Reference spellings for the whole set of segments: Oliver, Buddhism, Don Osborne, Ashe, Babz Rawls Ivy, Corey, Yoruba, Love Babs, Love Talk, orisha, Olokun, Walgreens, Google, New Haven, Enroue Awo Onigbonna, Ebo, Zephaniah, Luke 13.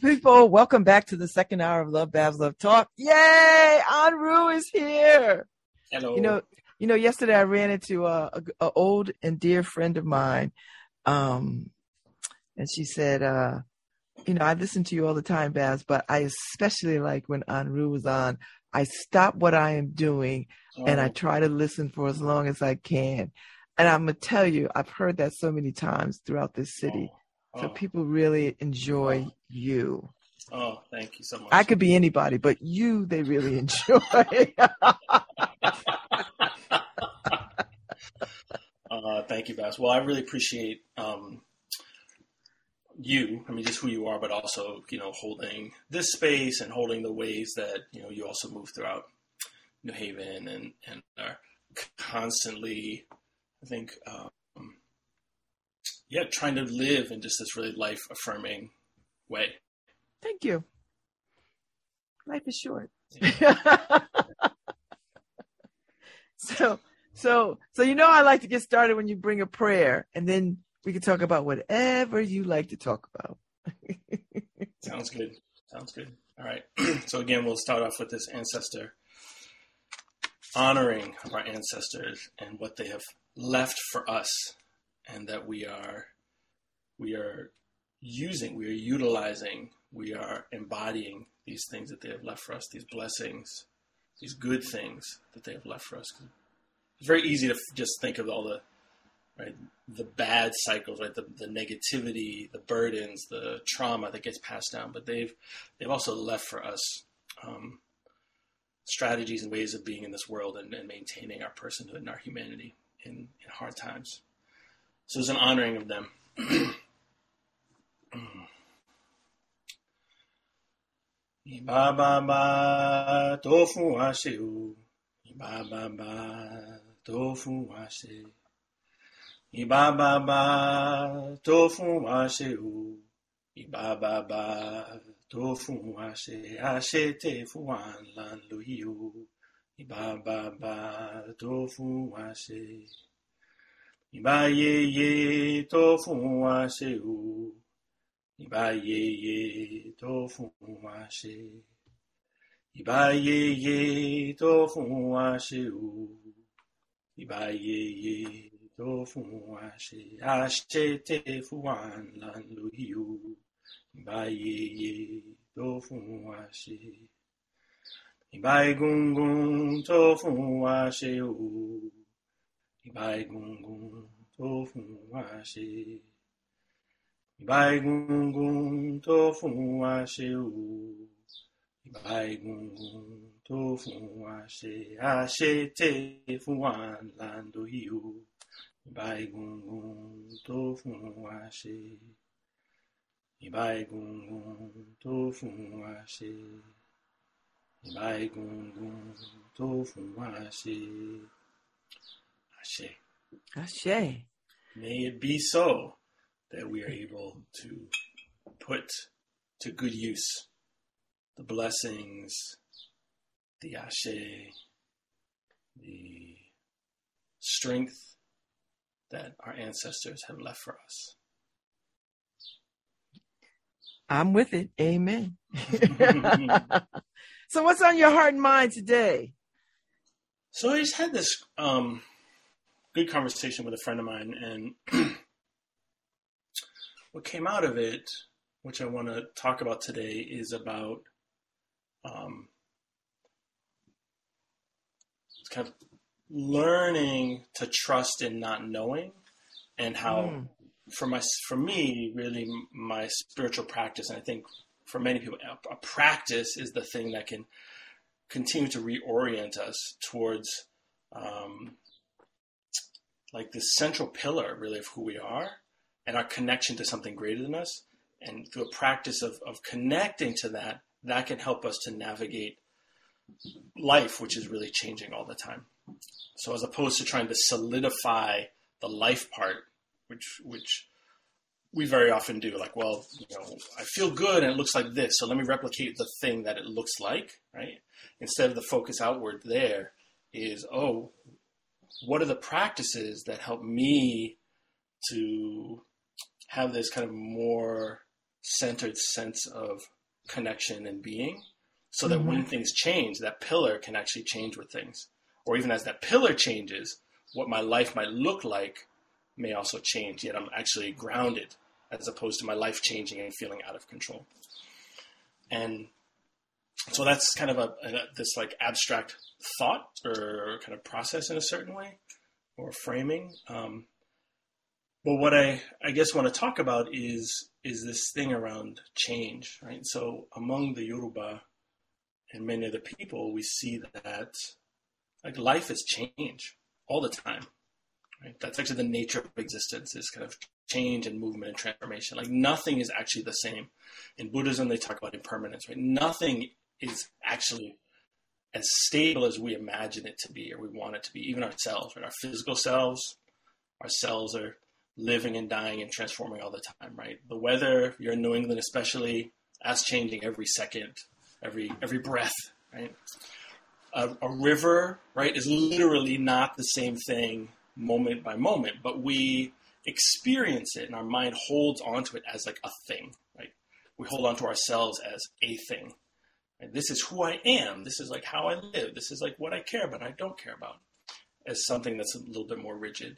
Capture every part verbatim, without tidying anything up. People, welcome back to the second hour of Love Babs, Love Talk. Yay! Enroue is here. Hello. You know, you know. Yesterday I ran into a, a, a old and dear friend of mine, um, and she said, uh, "You know, I listen to you all the time, Babs, but I especially like when Enroue was on. I stop what I am doing oh. and I try to listen for as long as I can." And I'm gonna tell you, I've heard that so many times throughout this city. Oh. So people really enjoy you. Oh, thank you so much. I could be anybody, but you, they really enjoy. uh, thank you, Babs. Well, I really appreciate um, you. I mean, just who you are, but also, you know, holding this space and holding the ways that, you know, you also move throughout New Haven and, and are constantly, I think, um, yeah, trying to live in just this really life-affirming way. Thank you. Life is short. Yeah. so, so, so you know, I like to get started when you bring a prayer, and then we can talk about whatever you like to talk about. Sounds good. Sounds good. All right. So again, we'll start off with this ancestor, honoring of our ancestors and what they have left for us. And that we are, we are using, we are utilizing, we are embodying these things that they have left for us, these blessings, these good things that they have left for us. It's very easy to just think of all the, right, the bad cycles, right, the, the negativity, the burdens, the trauma that gets passed down. But they've, they've also left for us um, strategies and ways of being in this world and, and maintaining our personhood and our humanity in, in hard times. So it's an honoring of them. Ibaba tofu wase o. Ibaba tofu wase. Ibaba tofu wase o. Ibaba tofu wase. Ashe te fuan lan luyo. Ibaba tofu wase. Iba ye ye tofu wase o. Iba ye ye tofu wase. Iba ye ye tofu wase o. Iba ye ye tofu wase. Ashe te fuan lan luhi o. Iba ye ye tofu wase. Iba gungun tofu wase o. Ibai gungun tofu wase. Ibai gungun tofu wase o. Ibai gungun tofu wase. Ashe te fuan lando hiu. Ibai gungun tofu wase. Ibai gungun tofu wase. Ibai gungun tofu wase. Ashe. Ashe. May it be so that we are able to put to good use the blessings, the ashe, the strength that our ancestors have left for us. I'm with it. Amen. So what's on your heart and mind today? So I just had this... Um, good conversation with a friend of mine, and what came out of it, which I want to talk about today, is about um, it's kind of learning to trust in not knowing, and how mm. for my, for me, really my spiritual practice, and I think for many people, a practice is the thing that can continue to reorient us towards um, like this central pillar really of who we are and our connection to something greater than us. And through a practice of, of connecting to that, that can help us to navigate life, which is really changing all the time. So as opposed to trying to solidify the life part, which which we very often do, like, well, you know, I feel good and it looks like this, so let me replicate the thing that it looks like, right? Instead of the focus outward there is, oh, what are the practices that help me to have this kind of more centered sense of connection and being, so that mm-hmm. when things change, that pillar can actually change with things. Or even as that pillar changes, what my life might look like may also change, yet I'm actually grounded as opposed to my life changing and feeling out of control. And so that's kind of a, a this like abstract thought or kind of process in a certain way or framing. Um, Well, what I, I guess want to talk about is is this thing around change, right? So among the Yoruba and many other people, we see that like life is change all the time, right? That's actually the nature of existence, is kind of change and movement and transformation. Like nothing is actually the same. In Buddhism, they talk about impermanence, right? Nothing is actually as stable as we imagine it to be or we want it to be, even ourselves, right? Our physical selves, our cells are living and dying and transforming all the time, right? The weather, if you're in New England especially, that's changing every second, every every breath, right? A, a river, right, is literally not the same thing moment by moment, but we experience it and our mind holds onto it as like a thing, right? We hold onto ourselves as a thing. Right? This is who I am. This is like how I live. This is like what I care about and I don't care about, as something that's a little bit more rigid.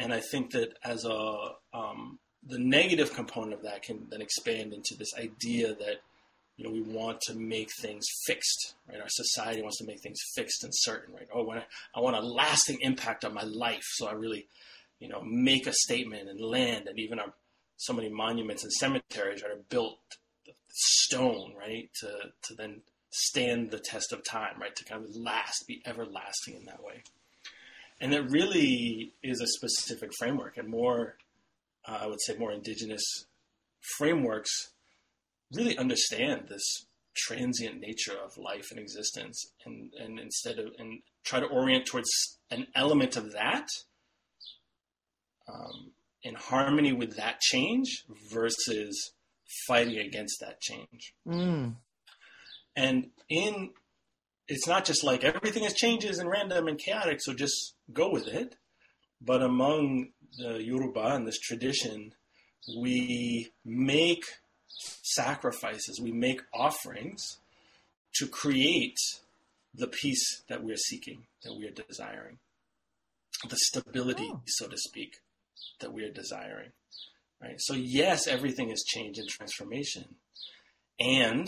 And I think that as a um, the negative component of that can then expand into this idea that, you know, we want to make things fixed, right? Our society wants to make things fixed and certain, right? Oh, when I, I want a lasting impact on my life, so I really, you know, make a statement and land, and even our, so many monuments and cemeteries are built stone, right, to to then stand the test of time, right, to kind of last, be everlasting in that way. And it really is a specific framework, and more, uh, I would say more indigenous frameworks really understand this transient nature of life and existence, and, and instead of, and try to orient towards an element of that um, in harmony with that change versus fighting against that change. Mm. And in, it's not just like everything is changes and random and chaotic, so just go with it. But among the Yoruba and this tradition, we make sacrifices, we make offerings to create the peace that we're seeking, that we are desiring, the stability, oh. so to speak, that we are desiring, right? So yes, everything is change and transformation. And,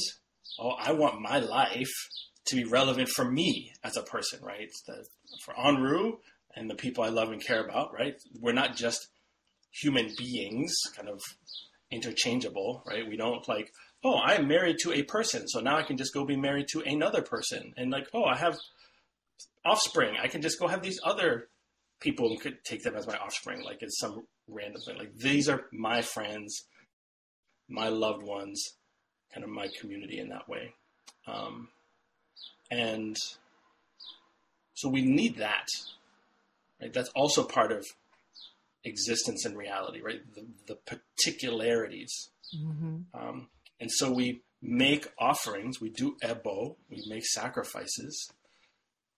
oh, I want my life to be relevant for me as a person, right? It's the, for Enroue and the people I love and care about, right? We're not just human beings, kind of interchangeable, right? We don't like, oh, I'm married to a person, so now I can just go be married to another person. And like, oh, I have offspring, I can just go have these other people and could take them as my offspring, like it's some random thing. Like these are my friends, my loved ones, kind of my community in that way. Um, And so we need that, right? That's also part of existence and reality, right? The, the particularities. Mm-hmm. Um, and so we make offerings, we do ebo, we make sacrifices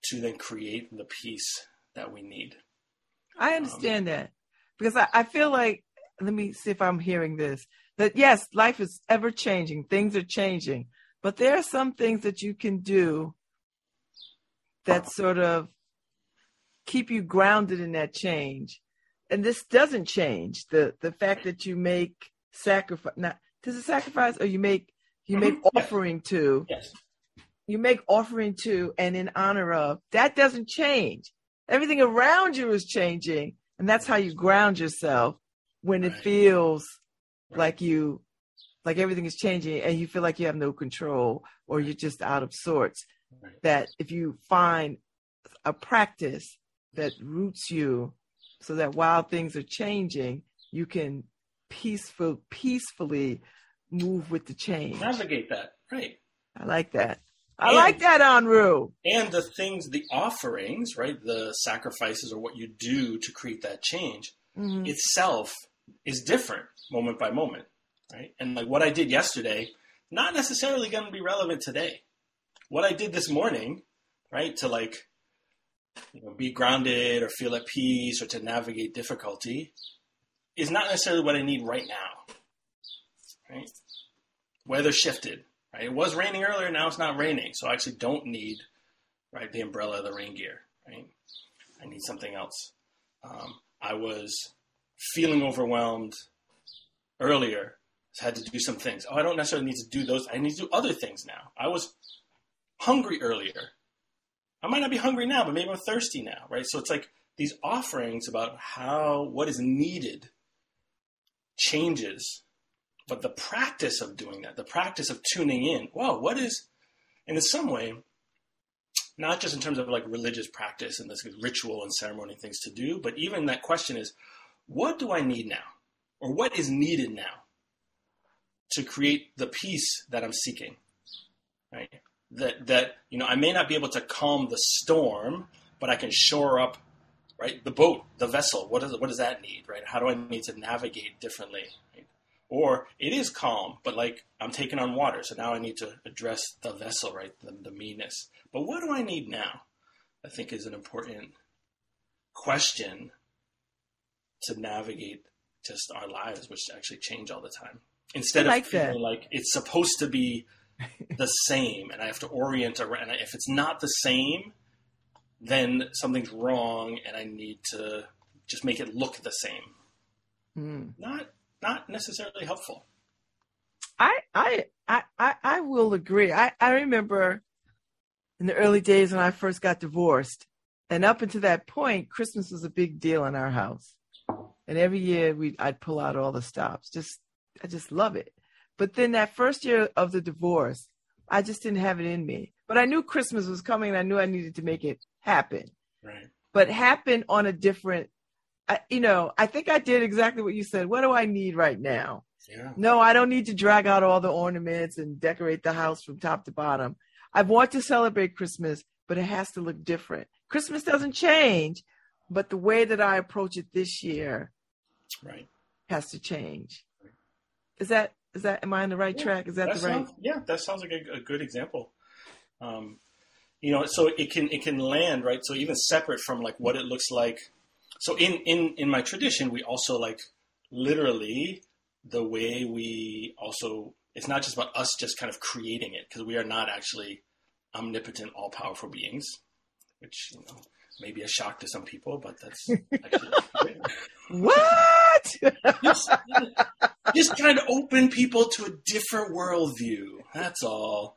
to then create the peace that we need. I understand um, that because I, I feel like, let me see if I'm hearing this, that yes, life is ever changing. Things are changing, but there are some things that you can do that sort of keep you grounded in that change. And this doesn't change the, the fact that you make sacrifice, not does it sacrifice or you make, you mm-hmm. make offering yes. to, yes. you make offering to, and in honor of, that doesn't change. Everything around you is changing. And that's how you ground yourself when right. it feels right. like you, like everything is changing and you feel like you have no control or you're just out of sorts, right. that if you find a practice that roots you so that while things are changing, you can peaceful, peacefully move with the change. Navigate that. Right. I like that. I and, like that, Enroue. And the things, the offerings, right, the sacrifices or what you do to create that change mm-hmm. itself is different moment by moment, right? And like what I did yesterday, not necessarily going to be relevant today. What I did this morning, right, to like, you know, be grounded or feel at peace or to navigate difficulty is not necessarily what I need right now, right? Weather shifted. Right? It was raining earlier. Now it's not raining. So I actually don't need, right, the umbrella, the rain gear, right? I need something else. Um, I was feeling overwhelmed earlier. So I had to do some things. Oh, I don't necessarily need to do those. I need to do other things now. I was hungry earlier. I might not be hungry now, but maybe I'm thirsty now, right? So it's like these offerings about how, what is needed changes. But the practice of doing that, the practice of tuning in, wow, what is, and in some way, not just in terms of like religious practice and this ritual and ceremony things to do, but even that question is, what do I need now? Or what is needed now to create the peace that I'm seeking, right? That, that, you know, I may not be able to calm the storm, but I can shore up, right, the boat, the vessel. What is, what does that need, right? How do I need to navigate differently, right? Or it is calm, but like I'm taking on water. So now I need to address the vessel, right? The, the meanness. But what do I need now? I think is an important question to navigate just our lives, which actually change all the time. Instead like of feeling that. Like it's supposed to be the same and I have to orient around. And if it's not the same, then something's wrong and I need to just make it look the same. Mm. Not... not necessarily helpful. I, I, I, I will agree. I, I remember in the early days when I first got divorced, and up until that point, Christmas was a big deal in our house. And every year we, I'd pull out all the stops. Just, I just love it. But then that first year of the divorce, I just didn't have it in me, but I knew Christmas was coming and I knew I needed to make it happen, right. But happen on a different, I, you know, I think I did exactly what you said. What do I need right now? Yeah. No, I don't need to drag out all the ornaments and decorate the house from top to bottom. I want to celebrate Christmas, but it has to look different. Christmas doesn't change, but the way that I approach it this year right. has to change. Right. Is that, is that, am I on the right yeah, track? Is that, that the sounds, right? Yeah, that sounds like a, a good example. Um, you know, so it can, it can land, right? So even separate from like what it looks like. So in, in, in my tradition, we also like literally the way we also, it's not just about us just kind of creating it because we are not actually omnipotent, all powerful beings, which, you know, may be a shock to some people, but that's actually what? Just, just trying to open people to a different worldview. That's all.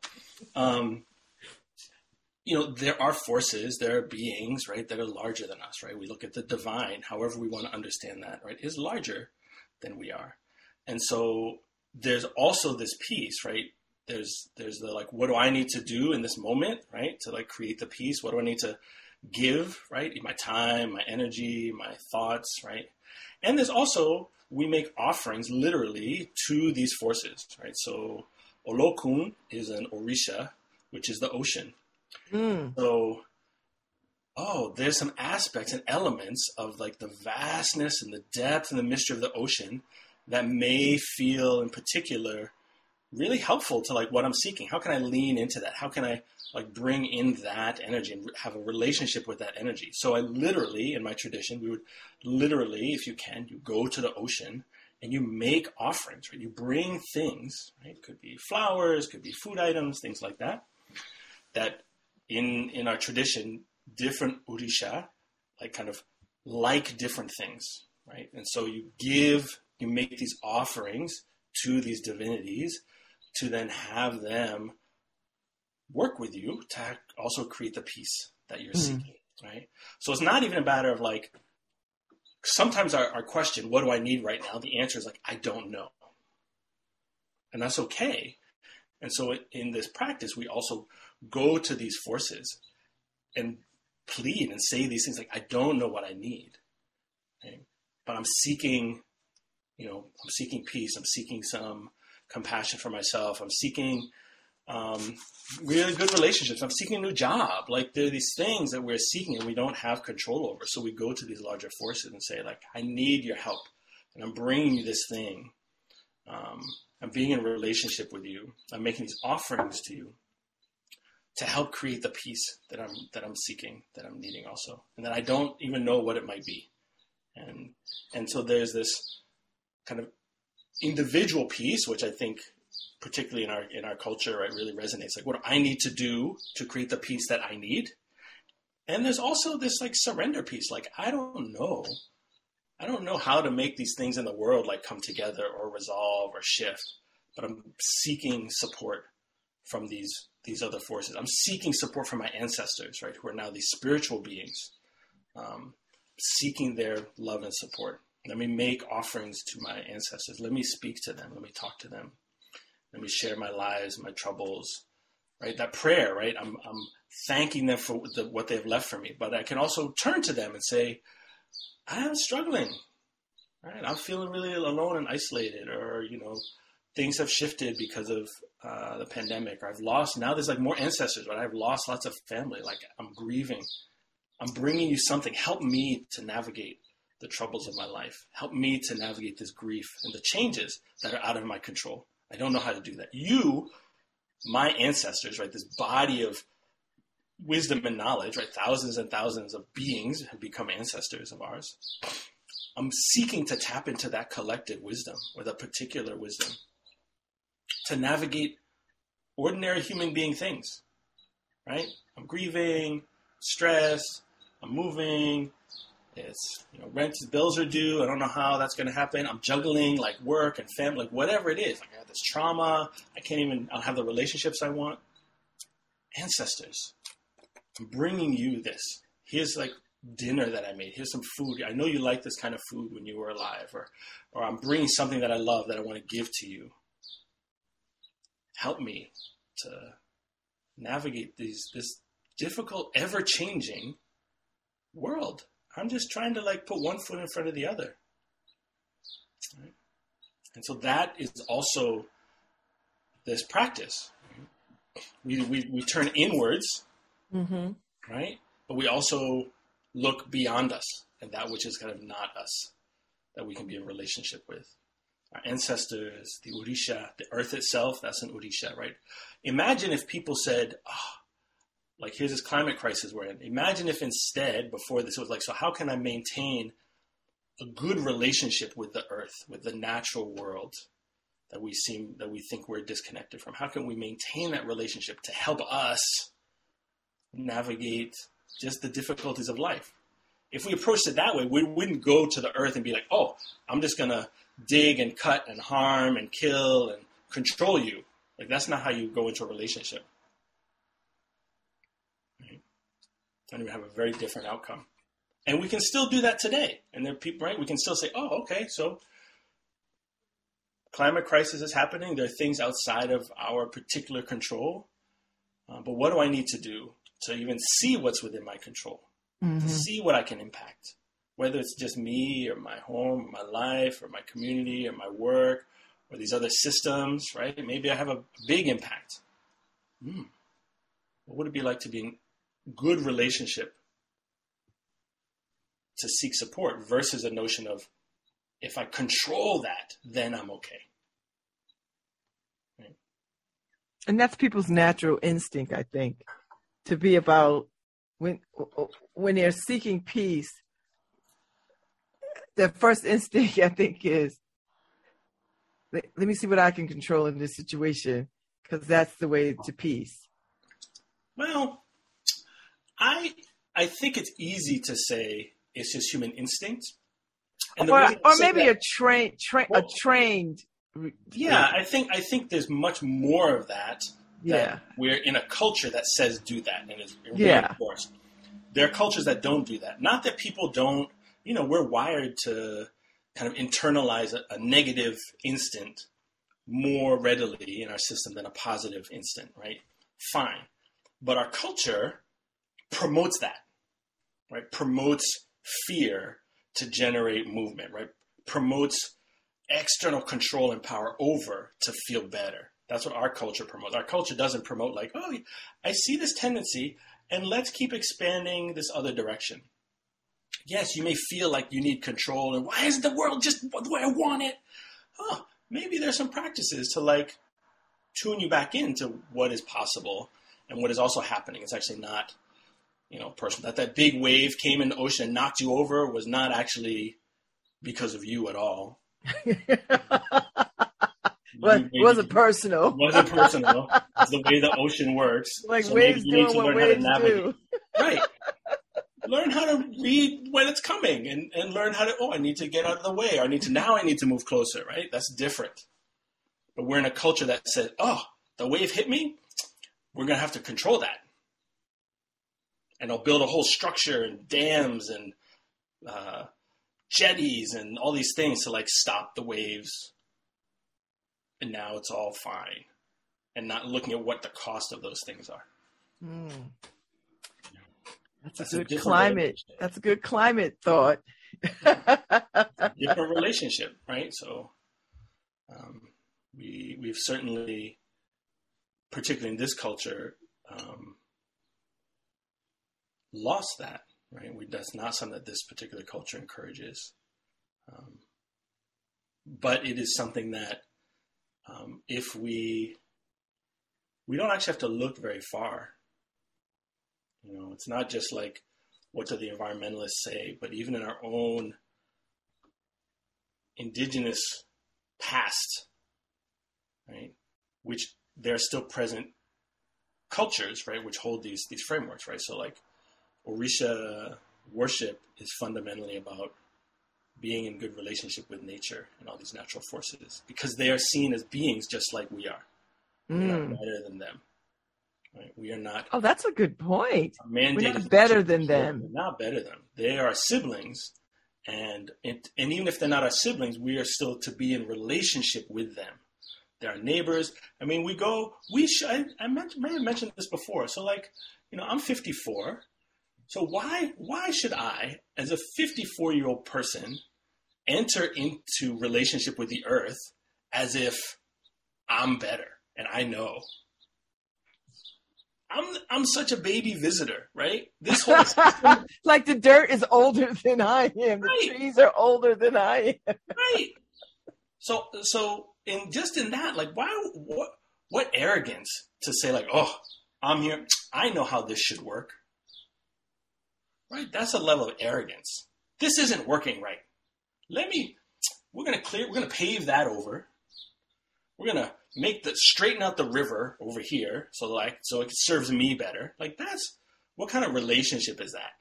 Um, You know, there are forces, there are beings, right, that are larger than us, right? We look at the divine, however we want to understand that, right, is larger than we are. And so there's also this piece, right? There's there's the like, what do I need to do in this moment, right? To like create the peace. What do I need to give, right? My time, my energy, my thoughts, right? And there's also, we make offerings literally to these forces, right? So Olokun is an orisha, which is the ocean. Mm. So, oh, there's some aspects and elements of like the vastness and the depth and the mystery of the ocean that may feel in particular really helpful to like what I'm seeking. How can I lean into that? How can I like bring in that energy and have a relationship with that energy? So I literally, in my tradition, we would literally, if you can, you go to the ocean and you make offerings, right? You bring things, right? Could be flowers, could be food items, things like that, that In in our tradition, different orisha, like kind of like different things, right? And so you give, you make these offerings to these divinities to then have them work with you to also create the peace that you're mm-hmm. seeking, right? So it's not even a matter of like sometimes our, our question, what do I need right now? The answer is like, I don't know. And that's okay. And so in this practice, we also go to these forces and plead and say these things like, I don't know what I need, okay? But I'm seeking, you know, I'm seeking peace. I'm seeking some compassion for myself. I'm seeking um, really good relationships. I'm seeking a new job. Like there are these things that we're seeking and we don't have control over. So we go to these larger forces and say like, I need your help. And I'm bringing you this thing. Um, I'm being in a relationship with you. I'm making these offerings to you to help create the peace that I'm, that I'm seeking, that I'm needing also. And that I don't even know what it might be. And, and so there's this kind of individual piece, which I think particularly in our, in our culture, right, really resonates. Like what do I need to do to create the peace that I need? And there's also this like surrender piece. Like, I don't know. I don't know how to make these things in the world like come together or resolve or shift, but I'm seeking support from these, these other forces. I'm seeking support from my ancestors, right? Who are now these spiritual beings, um, seeking their love and support. Let me make offerings to my ancestors. Let me speak to them. Let me talk to them. Let me share my lives, my troubles, right? That prayer, right? I'm, I'm thanking them for the, what they've left for me, but I can also turn to them and say, I'm struggling, right? I'm feeling really alone and isolated, or, you know, things have shifted because of uh, the pandemic, or I've lost, now there's like more ancestors, but I've lost lots of family. Like I'm grieving. I'm bringing you something. Help me to navigate the troubles of my life. Help me to navigate this grief and the changes that are out of my control. I don't know how to do that. You, my ancestors, right, this body of wisdom and knowledge, right, thousands and thousands of beings have become ancestors of ours. I'm seeking to tap into that collective wisdom or that particular wisdom to navigate ordinary human being things, right? I'm grieving, stressed, I'm moving, it's, you know, rent, bills are due. I don't know how that's going to happen. I'm juggling like work and family, like whatever it is. Like I have this trauma. I can't even, I don't have the relationships I want. Ancestors, I'm bringing you this. Here's like dinner that I made. Here's some food. I know you like this kind of food when you were alive, or, or I'm bringing something that I love that I want to give to you. Help me to navigate these, this difficult, ever-changing world. I'm just trying to like put one foot in front of the other. Right? And so that is also this practice. We, we, we turn inwards, mm-hmm. right? But we also look beyond us and that which is kind of not us, that we can be in relationship with. Our ancestors, the orisha, the earth itself, that's an orisha, right? Imagine if people said, oh, like, here's this climate crisis we're in. Imagine if instead, before this, it was like, so how can I maintain a good relationship with the earth, with the natural world that we seem, that we think we're disconnected from? How can we maintain that relationship to help us navigate just the difficulties of life? If we approached it that way, we wouldn't go to the earth and be like, oh, I'm just going to dig and cut and harm and kill and control you. Like, that's not how you go into a relationship. And we have a very different outcome. And we can still do that today. And there are people, right? We can still say, oh, okay, so climate crisis is happening. There are things outside of our particular control. Uh, but what do I need to do to even see what's within my control? Mm-hmm. To see what I can impact, whether it's just me or my home, or my life, or my community, or my work, or these other systems, right? Maybe I have a big impact. Hmm. What would it be like to be in good relationship to seek support versus a notion of if I control that, then I'm okay. Right? And that's people's natural instinct, I think, to be about when, when they're seeking peace, their first instinct, I think, is let, let me see what I can control in this situation, because that's the way to peace. Well, I I think it's easy to say it's just human instinct, and or, or maybe that, a trained tra- well, a trained. Yeah, I think I think there's much more of that. Yeah, that we're in a culture that says do that, and it's reinforced. Yeah. There are cultures that don't do that. Not that people don't you know, we're wired to kind of internalize a, a negative instant more readily in our system than a positive instant, right? Fine. But our culture promotes that, right? Promotes fear to generate movement, right? Promotes external control and power over to feel better. That's what our culture promotes. Our culture doesn't promote like, oh, I see this tendency and let's keep expanding this other direction. Yes, you may feel like you need control and why isn't the world just the way I want it? Huh, maybe there's some practices to like tune you back into what is possible and what is also happening. It's actually not, you know, personal. That that big wave came in the ocean and knocked you over was not actually because of you at all. Well, it wasn't personal. It wasn't personal. It's the way the ocean works. Like so waves maybe you need to learn how to navigate. Do. Right. Learn how to read when it's coming and, and learn how to, oh, I need to get out of the way. Or I need to, now I need to move closer, right? That's different. But we're in a culture that said, oh, the wave hit me. We're going to have to control that. And they'll build a whole structure and dams and uh, jetties and all these things to like stop the waves. And now it's all fine, and not looking at what the cost of those things are. Mm. That's, That's a good a climate. That's a good climate thought. Different relationship, right? So um, we, we've certainly, particularly in this culture, um, lost that, right? We, that's not something that this particular culture encourages. Um, but it is something that Um, if we, we don't actually have to look very far, you know, it's not just like, what do the environmentalists say, but even in our own indigenous past, right, which they're still present cultures, right, which hold these, these frameworks, right? So like Orisha worship is fundamentally about being in good relationship with nature and all these natural forces, because they are seen as beings just like we are. We're mm. not better than them. Right? We are not. Oh, that's a good point. We're not better than them. We're not better than them. They are siblings. And, it, and even if they're not our siblings, we are still to be in relationship with them. They're our neighbors. I mean, we go, we should, I, I may have mentioned this before. So like, you know, I'm fifty-four. So why why should I, as a fifty-four-year-old person, enter into relationship with the earth as if I'm better and I know? I'm I'm such a baby visitor, right? This whole system, like the dirt is older than I am. The right. trees are older than I am. Right. So so in just in that, like why what what arrogance to say like, oh, I'm here, I know how this should work. Right? That's a level of arrogance. This isn't working right. Let me, we're going to clear, we're going to pave that over. We're going to make the, straighten out the river over here. So like, so it serves me better. Like that's, what kind of relationship is that?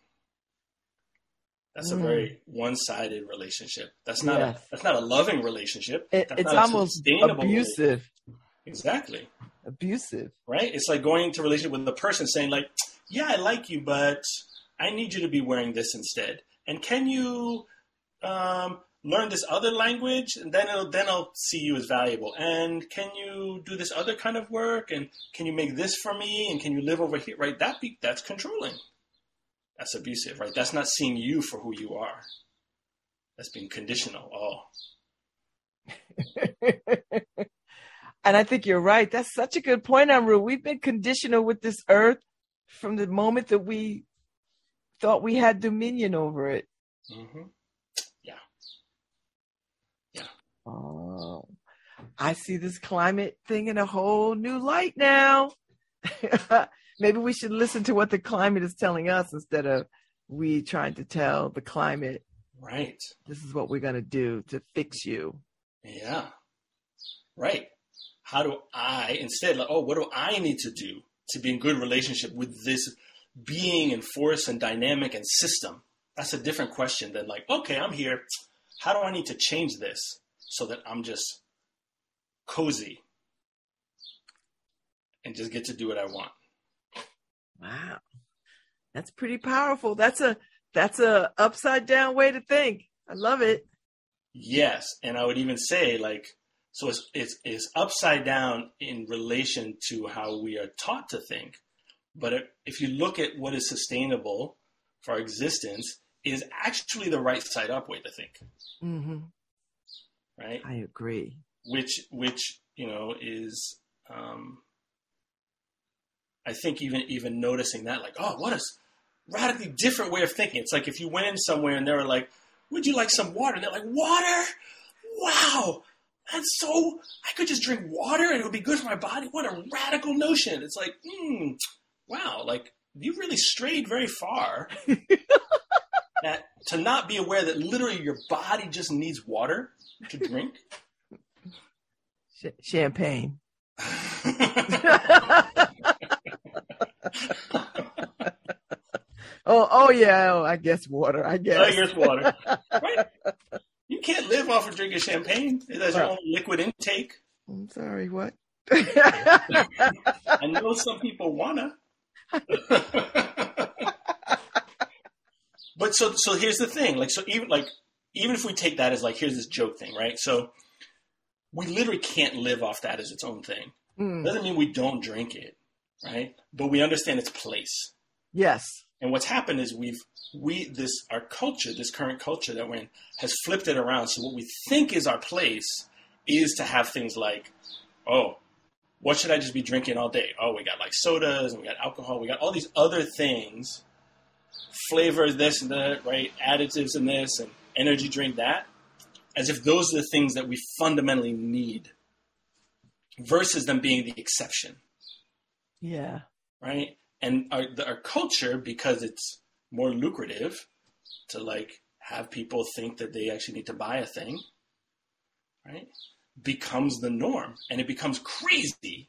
That's mm. a very one-sided relationship. That's not, yes. a, that's not a loving relationship. It, that's it's not almost abusive. Exactly. Abusive. Right? It's like going into a relationship with a person saying like, yeah, I like you, but I need you to be wearing this instead. And can you um, learn this other language? And then it'll, then I'll see you as valuable. And can you do this other kind of work? And can you make this for me? And can you live over here? Right? That be, that's controlling. That's abusive, right? That's not seeing you for who you are. That's being conditional. Oh. And I think you're right. That's such a good point, Enroue. We've been conditional with this earth from the moment that we thought we had dominion over it. Mm-hmm. Yeah. Yeah. Oh, I see this climate thing in a whole new light now. Maybe we should listen to what the climate is telling us instead of we trying to tell the climate. Right. This is what we're going to do to fix you. Yeah. Right. How do I instead, like, oh, what do I need to do to be in good relationship with this being and force and dynamic and system? That's a different question than like, okay, I'm here. How do I need to change this so that I'm just cozy and just get to do what I want? Wow. That's pretty powerful. That's a that's a upside down way to think. I love it. Yes. And I would even say, like, so it's, it's, it's upside down in relation to how we are taught to think. But if you look at what is sustainable for our existence, it is actually the right side up way to think. Mm-hmm. Right? I agree. Which, which, you know, is, um, I think even, even noticing that, like, oh, what a radically different way of thinking. It's like if you went in somewhere and they were like, would you like some water? And they're like, water? Wow. That's so, I could just drink water and it would be good for my body. What a radical notion. It's like, hmm, wow. Like, you really strayed very far. That to not be aware that literally your body just needs water to drink. Sh- champagne. Oh, oh yeah. Oh, I guess water. I guess. I guess water. Right. You can't live off of drinking champagne. That's your only liquid intake. I'm sorry. What? I know some people wanna. But so, so here's the thing. Like, so even like, even if we take that as like, here's this joke thing, right? So we literally can't live off that as its own thing. Mm. Doesn't mean we don't drink it, right? But we understand its place. Yes. And what's happened is we've, we, this, our culture, this current culture that we're in has flipped it around. So what we think is our place is to have things like, oh, what should I just be drinking all day? Oh, we got like sodas and we got alcohol. We got all these other things, flavors, this and that, right? Additives and this and energy drink that, as if those are the things that we fundamentally need versus them being the exception. Yeah. Right. And our, our culture, because it's more lucrative to like have people think that they actually need to buy a thing, right, becomes the norm. And it becomes crazy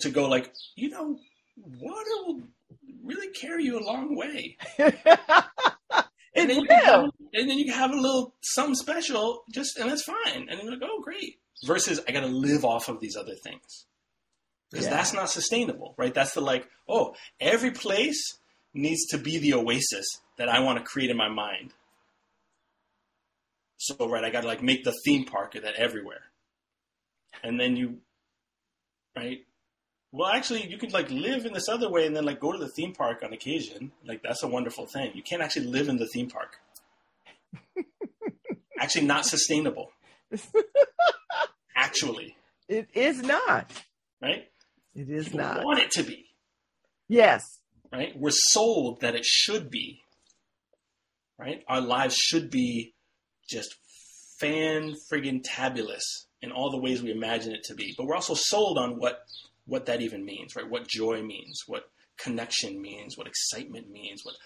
to go like, you know, water will really carry you a long way. And then, you have, and then you have a little something special just, and that's fine. And then you're like, oh, great. Versus I got to live off of these other things. Because yeah. That's not sustainable, right? That's the like, oh, every place needs to be the oasis that I want to create in my mind. So, right, I got to like make the theme park of that everywhere. And then you, right? Well, actually, you can like live in this other way and then like go to the theme park on occasion. Like, that's a wonderful thing. You can't actually live in the theme park. Actually, not sustainable. Actually. It is not. Right? It is people not. We want it to be. Yes. Right? We're sold that it should be. Right? Our lives should be just fan-friggin-tabulous in all the ways we imagine it to be. But we're also sold on what, what that even means, right? What joy means, what connection means, what excitement means, what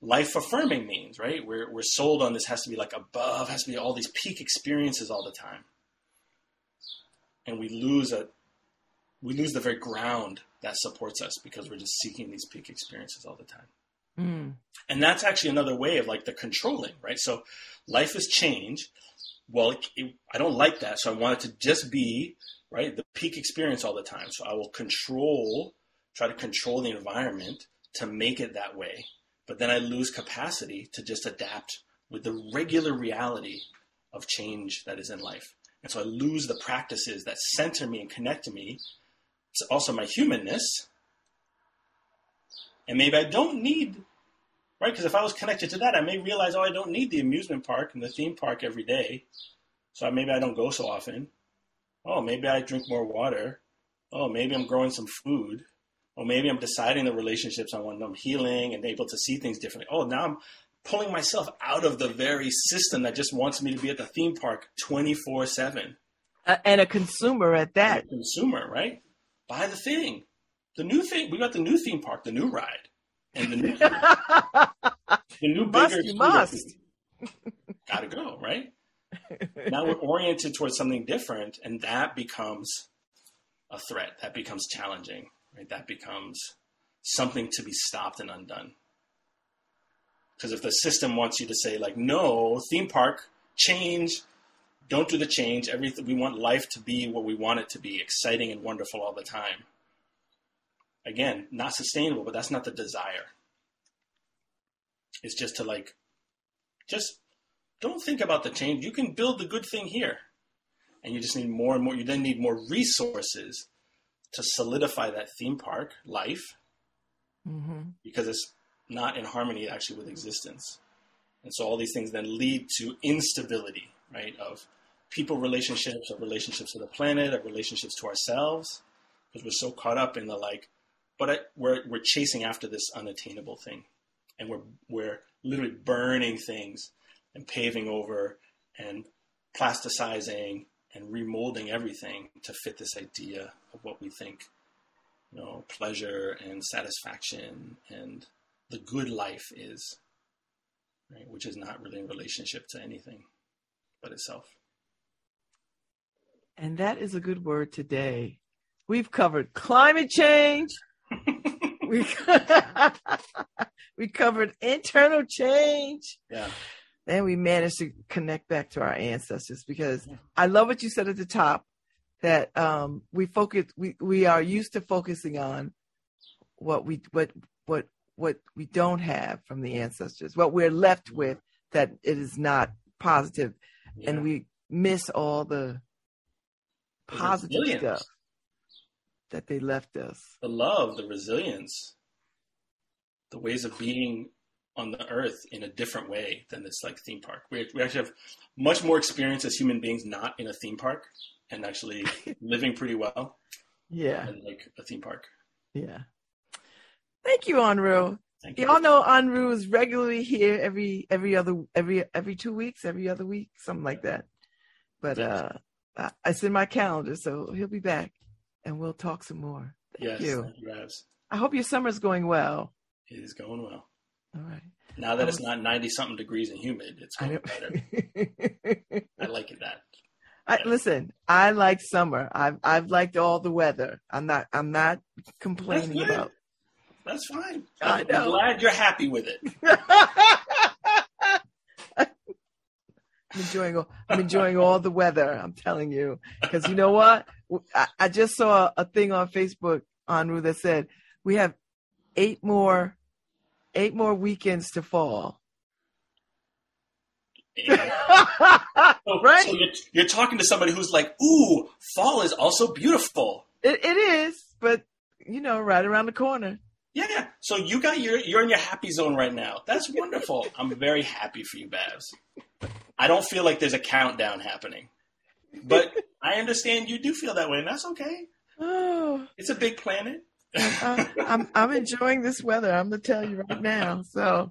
life-affirming means, right? We're, we're sold on this has to be like above, has to be all these peak experiences all the time. And we lose a We lose the very ground that supports us because we're just seeking these peak experiences all the time. Mm. And that's actually another way of like the controlling, right? So life is change. Well, it, it, I don't like that. So I want it to just be, right, the peak experience all the time. So I will control, try to control the environment to make it that way. But then I lose capacity to just adapt with the regular reality of change that is in life. And so I lose the practices that center me and connect to me. It's also my humanness. And maybe I don't need, right? Because if I was connected to that, I may realize, oh, I don't need the amusement park and the theme park every day. So maybe I don't go so often. Oh, maybe I drink more water. Oh, maybe I'm growing some food. Or maybe I'm deciding the relationships I want. I'm healing and able to see things differently. Oh, now I'm pulling myself out of the very system that just wants me to be at the theme park twenty-four seven. Uh, and a consumer at that. And a consumer, right? Buy the thing. The new thing. We got the new theme park, the new ride. And the new the new must, bigger. You must. Gotta go, right? Now we're oriented towards something different, and that becomes a threat. That becomes challenging, right? That becomes something to be stopped and undone. Because if the system wants you to say like, no, theme park, change, don't do the change. Everything, we want life to be what we want it to be, exciting and wonderful all the time. Again, not sustainable, but that's not the desire. is just to like, just don't think about the change. You can build the good thing here. And you just need more and more. You then need more resources to solidify that theme park life, mm-hmm. because it's not in harmony actually with existence. And so all these things then lead to instability, right? Of people relationships, of relationships to the planet, of relationships to ourselves, because we're so caught up in the like, but I, we're we're chasing after this unattainable thing, and we're we're literally burning things and paving over and plasticizing and remolding everything to fit this idea of what we think, you know, pleasure and satisfaction and the good life is, right? Which is not really in relationship to anything but itself. And that is a good word today. We've covered climate change. we, we covered internal change. Yeah. And we managed to connect back to our ancestors, because yeah. I love what you said at the top, that um, we focus, we, we are used to focusing on what we, what, what, what we don't have from the ancestors, what we're left with, that it is not positive, yeah. and we miss all the positive the stuff that they left us. The love, the resilience, the ways of being on the earth in a different way than this like theme park. We, we actually have much more experience as human beings, not in a theme park, and actually living pretty well. Yeah. Than, like a theme park. Yeah. Thank you, Enroue. Thank you. Y'all know Enroue is regularly here every, every other, every, every two weeks, every other week, something like that. But uh, I, it's in my calendar, so he'll be back and we'll talk some more. Thank yes, you. Thank you, Babs. I hope your summer's going well. It is going well. All right. Now that was, it's not ninety something degrees and humid, it's going better. I like it that. I, yeah. Listen, I like summer. I've I've liked all the weather. I'm not I'm not complaining That's about. That's fine. I know. I'm glad you're happy with it. I'm enjoying I'm enjoying all the weather. I'm telling you, because you know what? I, I just saw a thing on Facebook, Enroue, that said we have eight more. Eight more weekends to fall. Yeah. So, right? So you're, you're talking to somebody who's like, ooh, fall is also beautiful. It, it is, but, you know, right around the corner. Yeah. So you got your, you're in your happy zone right now. That's wonderful. I'm very happy for you, Babs. I don't feel like there's a countdown happening, but I understand you do feel that way, and that's okay. Oh. It's a big planet. I'm, I'm, I'm enjoying this weather. I'm going to tell you right now. So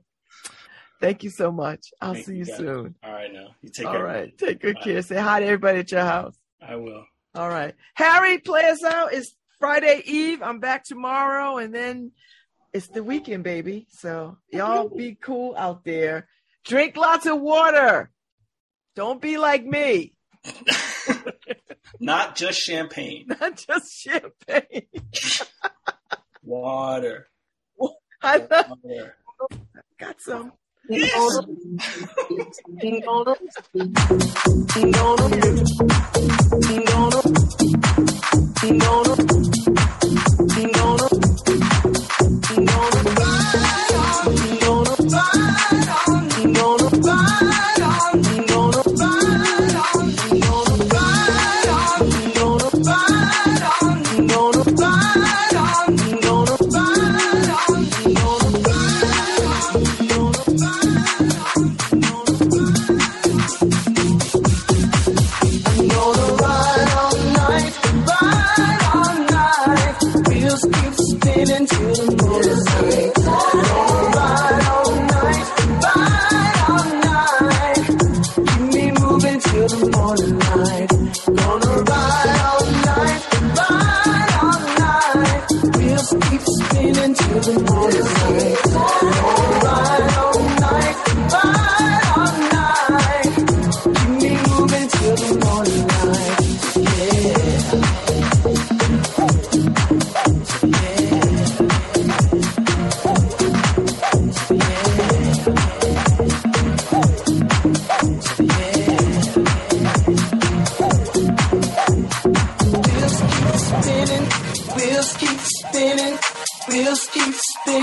thank you so much. I'll thank see you, you soon. All right. Now you take All care. All right. Take good Bye. Care. Say hi to everybody at your house. I will. All right. Harry, play us out. It's Friday Eve. I'm back tomorrow. And then it's the weekend, baby. So y'all be cool out there. Drink lots of water. Don't be like me. Not just champagne. Not just champagne. Water. I love water. Got some. Yes. Thank you.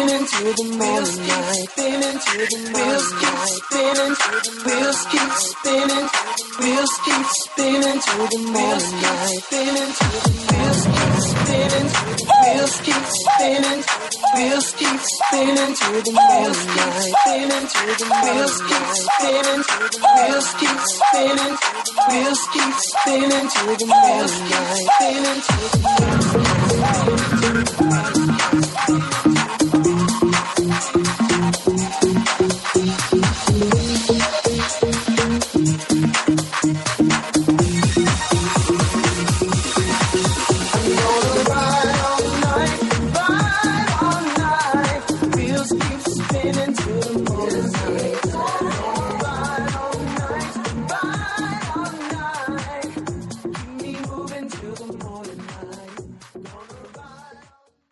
into the morning light. Wheels keep spinning, wheels keep spinning, wheels keep spinning to the morning light. Wheels keep spinning, wheels keep spinning, wheels keep spinning to the morning light. Wheels keep spinning, wheels keep spinning, wheels keep spinning to the morning light. Spinning to the morning light. Thank you.